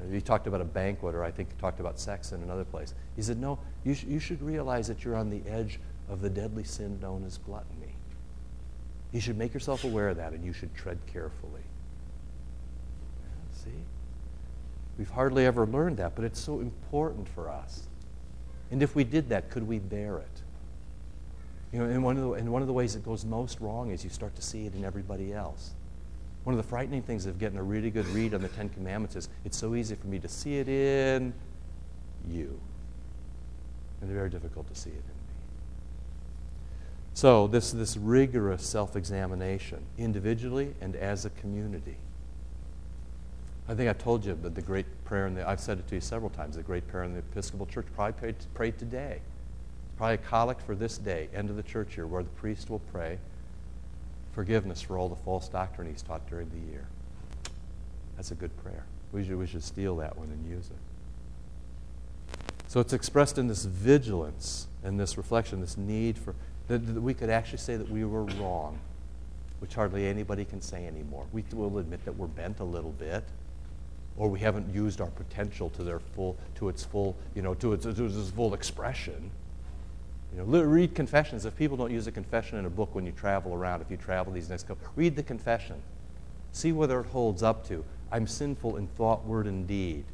Uh, he talked about a banquet, or I think he talked about sex in another place. He said, no, you, sh- you should realize that you're on the edge of the deadly sin known as gluttony. You should make yourself aware of that, and you should tread carefully. See? We've hardly ever learned that, but it's so important for us. And if we did that, could we bear it? You know, and one of the, and one of the ways it goes most wrong is you start to see it in everybody else. One of the frightening things of getting a really good read on the Ten Commandments is it's so easy for me to see it in you. And very difficult to see it in me. So this, this rigorous self-examination, individually and as a community. I think I've told you about the great prayer, in the, I've said it to you several times, the great prayer in the Episcopal Church, probably prayed, prayed today. It's probably a collect for this day, end of the church year, where the priest will pray forgiveness for all the false doctrine he's taught during the year. That's a good prayer. We should, we should steal that one and use it. So it's expressed in this vigilance and this reflection, this need for, that, that we could actually say that we were wrong, which hardly anybody can say anymore. We will admit that we're bent a little bit, or we haven't used our potential to their full, to its full, you know, to its, to its full expression. You know, read confessions. If people don't use a confession in a book when you travel around, if you travel these next couple, read the confession. See whether it holds up to, I'm sinful in thought, word, and deed,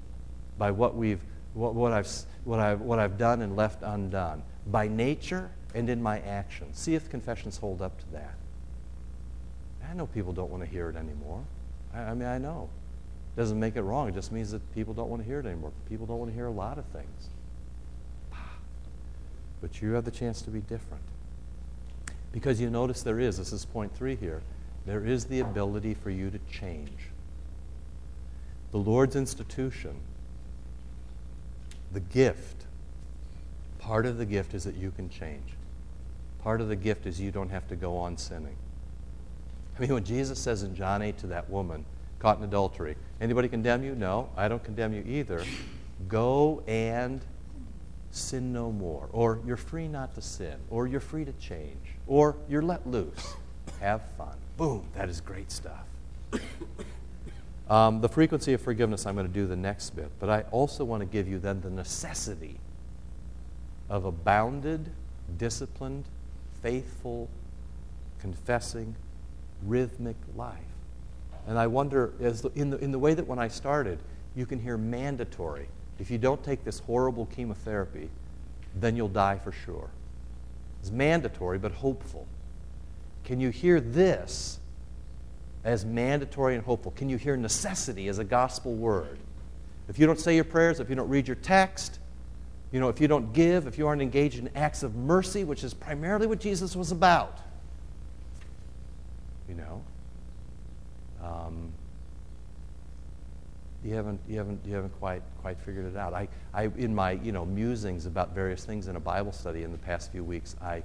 by what we've, what, what I've, what I've, what I've done and left undone, by nature and in my actions. See if confessions hold up to that. I know people don't want to hear it anymore. I, I mean, I know. It doesn't make it wrong. It just means that people don't want to hear it anymore. People don't want to hear a lot of things. But you have the chance to be different. Because you notice there is, this is point three here, there is the ability for you to change. The Lord's institution, the gift, part of the gift is that you can change. Part of the gift is you don't have to go on sinning. I mean, when Jesus says in John eight to that woman caught in adultery, anybody condemn you? No, I don't condemn you either. Go and sin no more, or you're free not to sin, or you're free to change, or you're let loose. Have fun. Boom, that is great stuff. Um, the frequency of forgiveness, I'm going to do the next bit, but I also want to give you then the necessity of a bounded, disciplined, faithful, confessing, rhythmic life. And I wonder, as the, in, the, in the way that when I started, you can hear mandatory. If you don't take this horrible chemotherapy, then you'll die for sure. It's mandatory, but hopeful. Can you hear this as mandatory and hopeful? Can you hear necessity as a gospel word? If you don't say your prayers, if you don't read your text, you know, if you don't give, if you aren't engaged in acts of mercy, which is primarily what Jesus was about, you know, um, You haven't, you haven't, you haven't quite, quite figured it out. I, I, in my, you know, musings about various things in a Bible study in the past few weeks, I,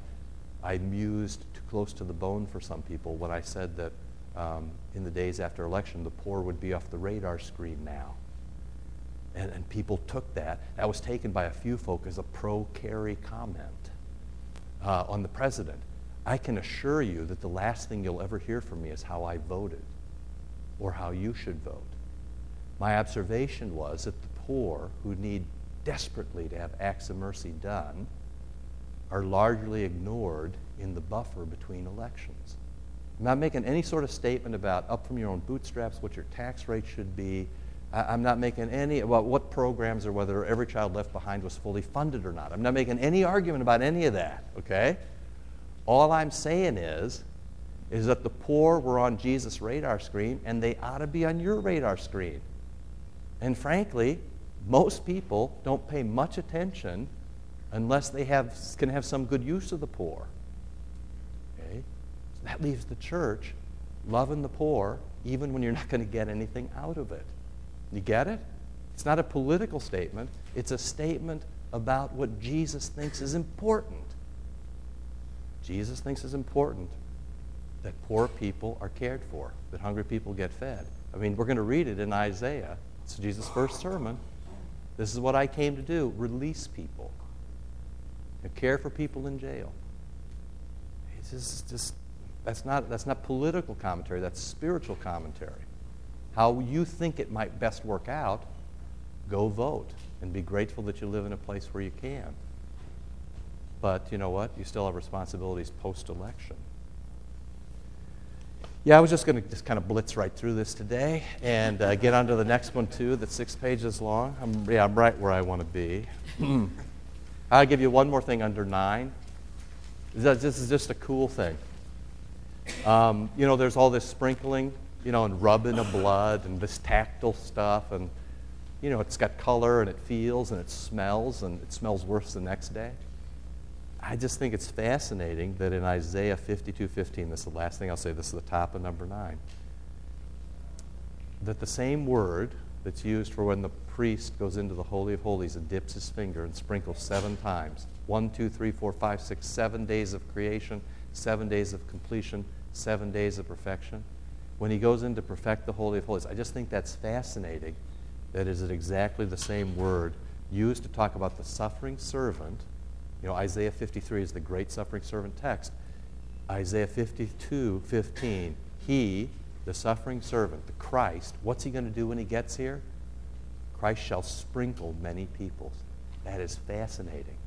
I mused too close to the bone for some people when I said that um, in the days after election, the poor would be off the radar screen now. And, and people took that. That was taken by a few folk as a pro-Kerry comment uh, on the president. I can assure you that the last thing you'll ever hear from me is how I voted or how you should vote. My observation was that the poor, who need desperately to have acts of mercy done, are largely ignored in the buffer between elections. I'm not making any sort of statement about up from your own bootstraps, what your tax rate should be. I, I'm not making any about what programs or whether Every Child Left Behind was fully funded or not. I'm not making any argument about any of that, okay? All I'm saying is, is that the poor were on Jesus' radar screen, and they ought to be on your radar screen. And frankly, most people don't pay much attention unless they have, can have some good use of the poor. Okay? So that leaves the church loving the poor even when you're not going to get anything out of it. You get it? It's not a political statement. It's a statement about what Jesus thinks is important. Jesus thinks it's important that poor people are cared for, that hungry people get fed. I mean, we're going to read it in Isaiah. It's Jesus' first sermon. This is what I came to do, release people and care for people in jail. It's just, just that's not that's not political commentary, that's spiritual commentary. How you think it might best work out, go vote and be grateful that you live in a place where you can. But you know what? You still have responsibilities post-election. Yeah, I was just going to just kind of blitz right through this today and uh, get on to the next one, too, that's six pages long. I'm, yeah, I'm right where I want to be. I'll give you one more thing under nine. This is just a cool thing. Um, you know, there's all this sprinkling, you know, and rubbing of blood and this tactile stuff. And, you know, it's got color and it feels and it smells, and it smells worse the next day. I just think it's fascinating that in Isaiah fifty-two fifteen, this is the last thing I'll say, this is the top of number nine, that the same word that's used for when the priest goes into the Holy of Holies and dips his finger and sprinkles seven times, one, two, three, four, five, six, seven days of creation, seven days of completion, seven days of perfection. When he goes in to perfect the Holy of Holies, I just think that's fascinating that is it exactly the same word used to talk about the suffering servant. You know, Isaiah fifty-three is the great suffering servant text. Isaiah fifty-two fifteen, he, the suffering servant, the Christ, what's he going to do when he gets here? Christ shall sprinkle many peoples. That is fascinating.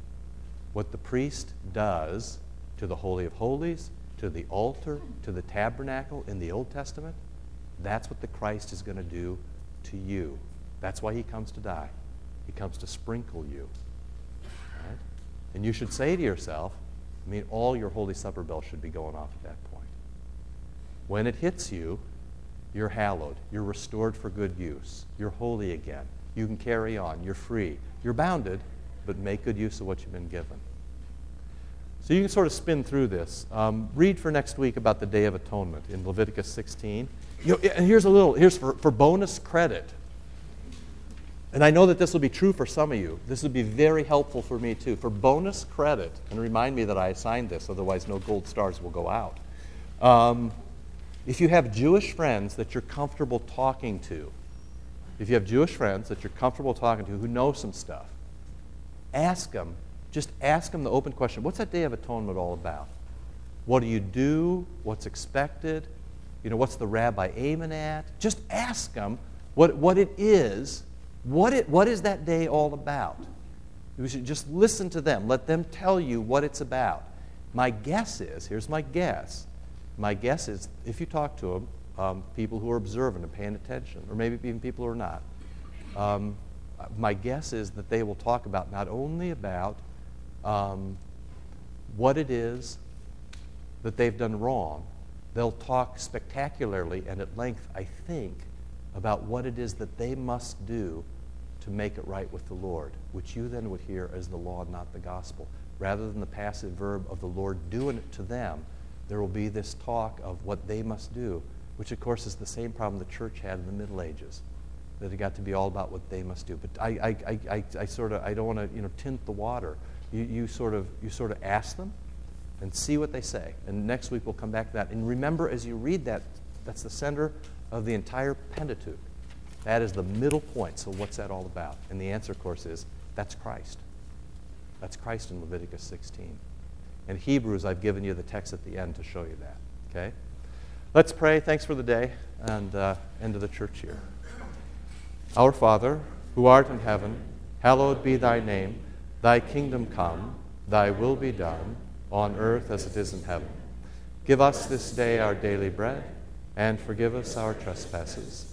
What the priest does to the Holy of Holies, to the altar, to the tabernacle in the Old Testament, that's what the Christ is going to do to you. That's why he comes to die. He comes to sprinkle you. And you should say to yourself, I mean, all your Holy Supper bells should be going off at that point. When it hits you, you're hallowed. You're restored for good use. You're holy again. You can carry on. You're free. You're bounded, but make good use of what you've been given. So you can sort of spin through this. Um, read for next week about the Day of Atonement in Leviticus sixteen. You know, and here's a little, here's for, for bonus credit. And I know that this will be true for some of you. This would be very helpful for me, too. For bonus credit, and remind me that I assigned this, otherwise no gold stars will go out. Um, if you have Jewish friends that you're comfortable talking to, if you have Jewish friends that you're comfortable talking to who know some stuff, ask them, just ask them the open question, what's that Day of Atonement all about? What do you do? What's expected? You know, what's the rabbi aiming at? Just ask them what, what it is. What, it, what is that day all about? You should just listen to them. Let them tell you what it's about. My guess is, here's my guess. My guess is if you talk to them, um, people who are observant and paying attention, or maybe even people who are not, um, my guess is that they will talk about not only about um, what it is that they've done wrong, they'll talk spectacularly and at length, I think, about what it is that they must do to make it right with the Lord, which you then would hear as the law, not the gospel. Rather than the passive verb of the Lord doing it to them, there will be this talk of what they must do, which, of course, is the same problem the church had in the Middle Ages, that it got to be all about what they must do. But I, I, I, I, I sort of, I don't want to, you know, tint the water. You, you sort of, you sort of ask them, and see what they say. And next week we'll come back to that. And remember, as you read that, that's the center of the entire Pentateuch. That is the middle point. So what's that all about? And the answer, of course, is that's Christ. That's Christ in Leviticus sixteen. In Hebrews, I've given you the text at the end to show you that. Okay? Let's pray. Thanks for the day and uh, end of the church year. Our Father, who art in heaven, hallowed be thy name. Thy kingdom come, thy will be done, on earth as it is in heaven. Give us this day our daily bread, and forgive us our trespasses,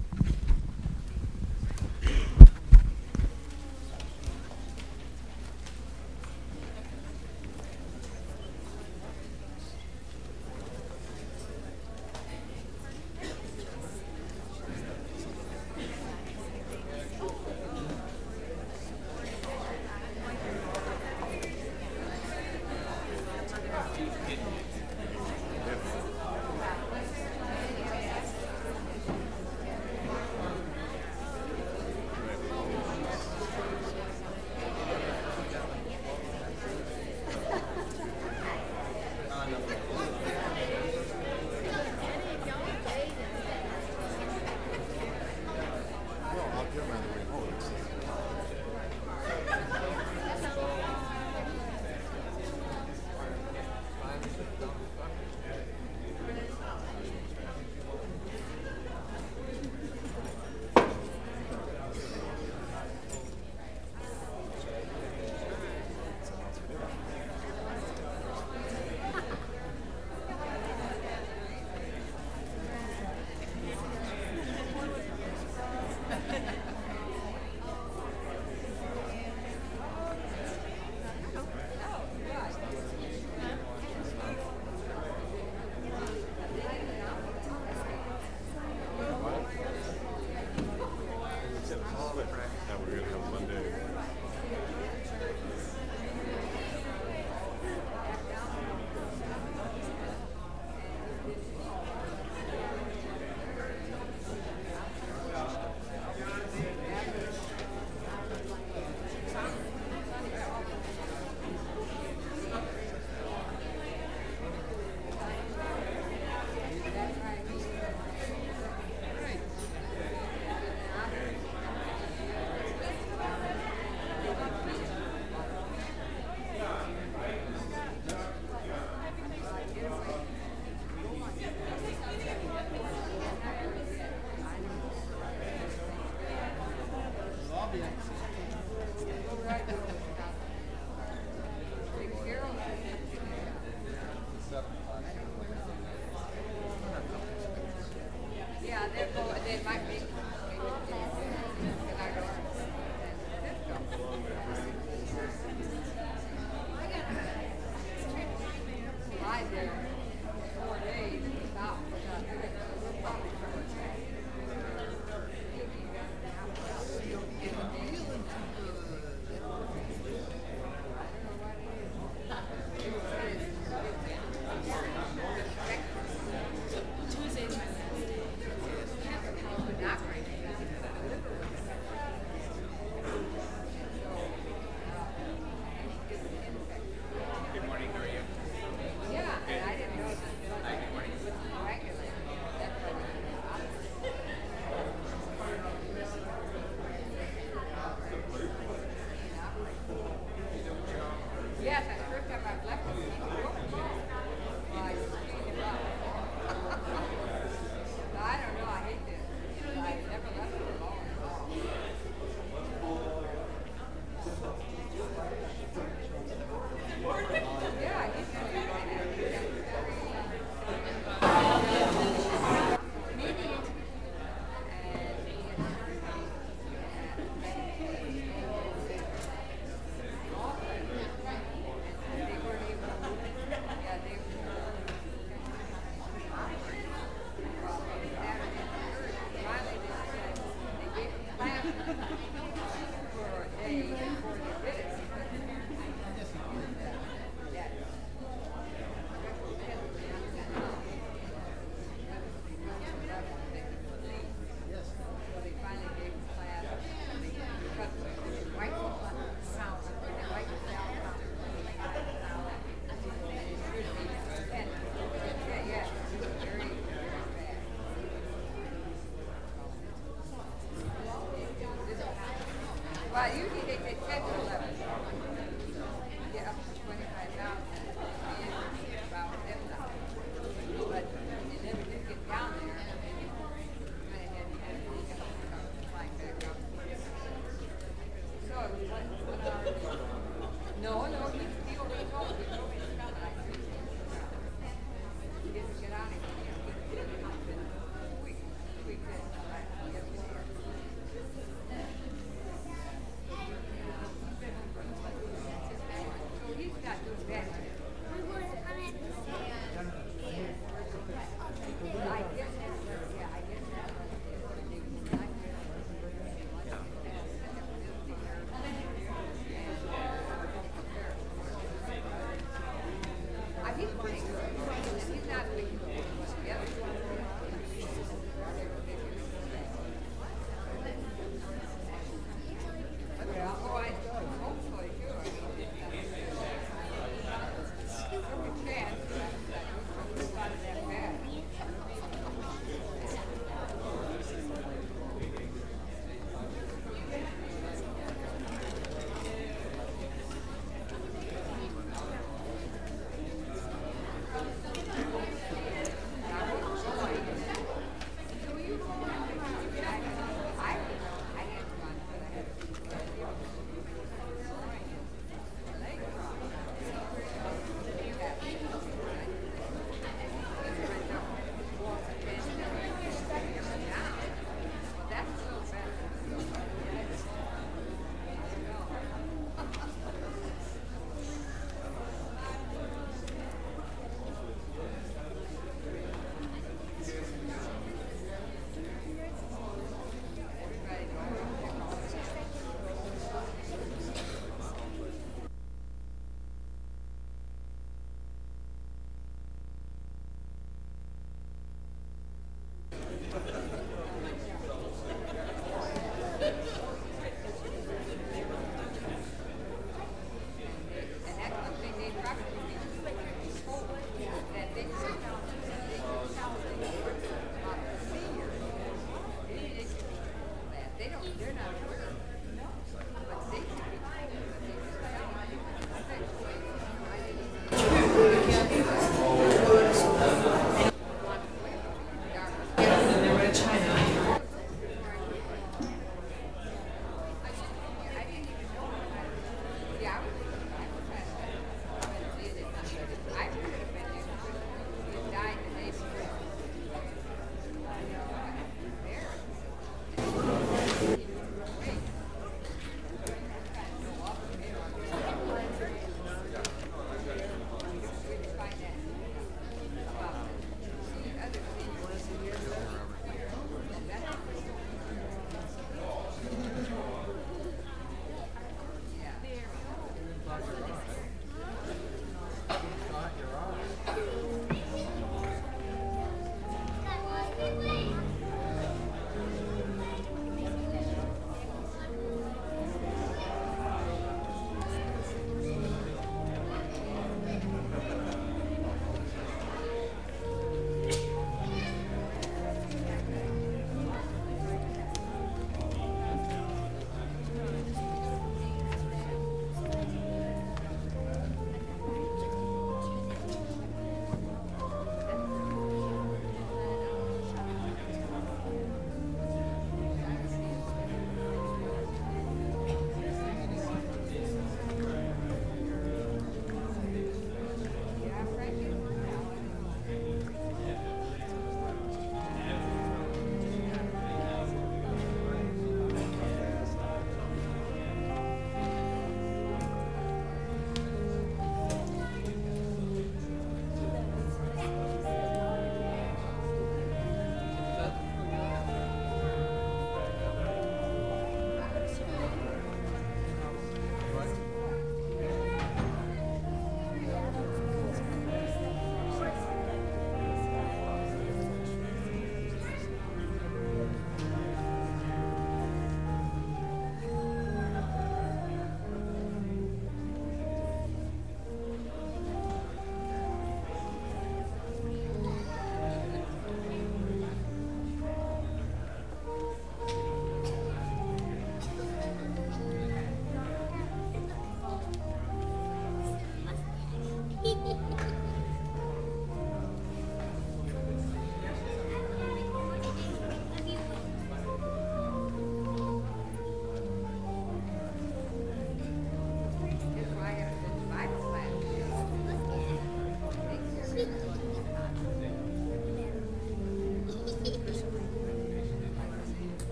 They're not.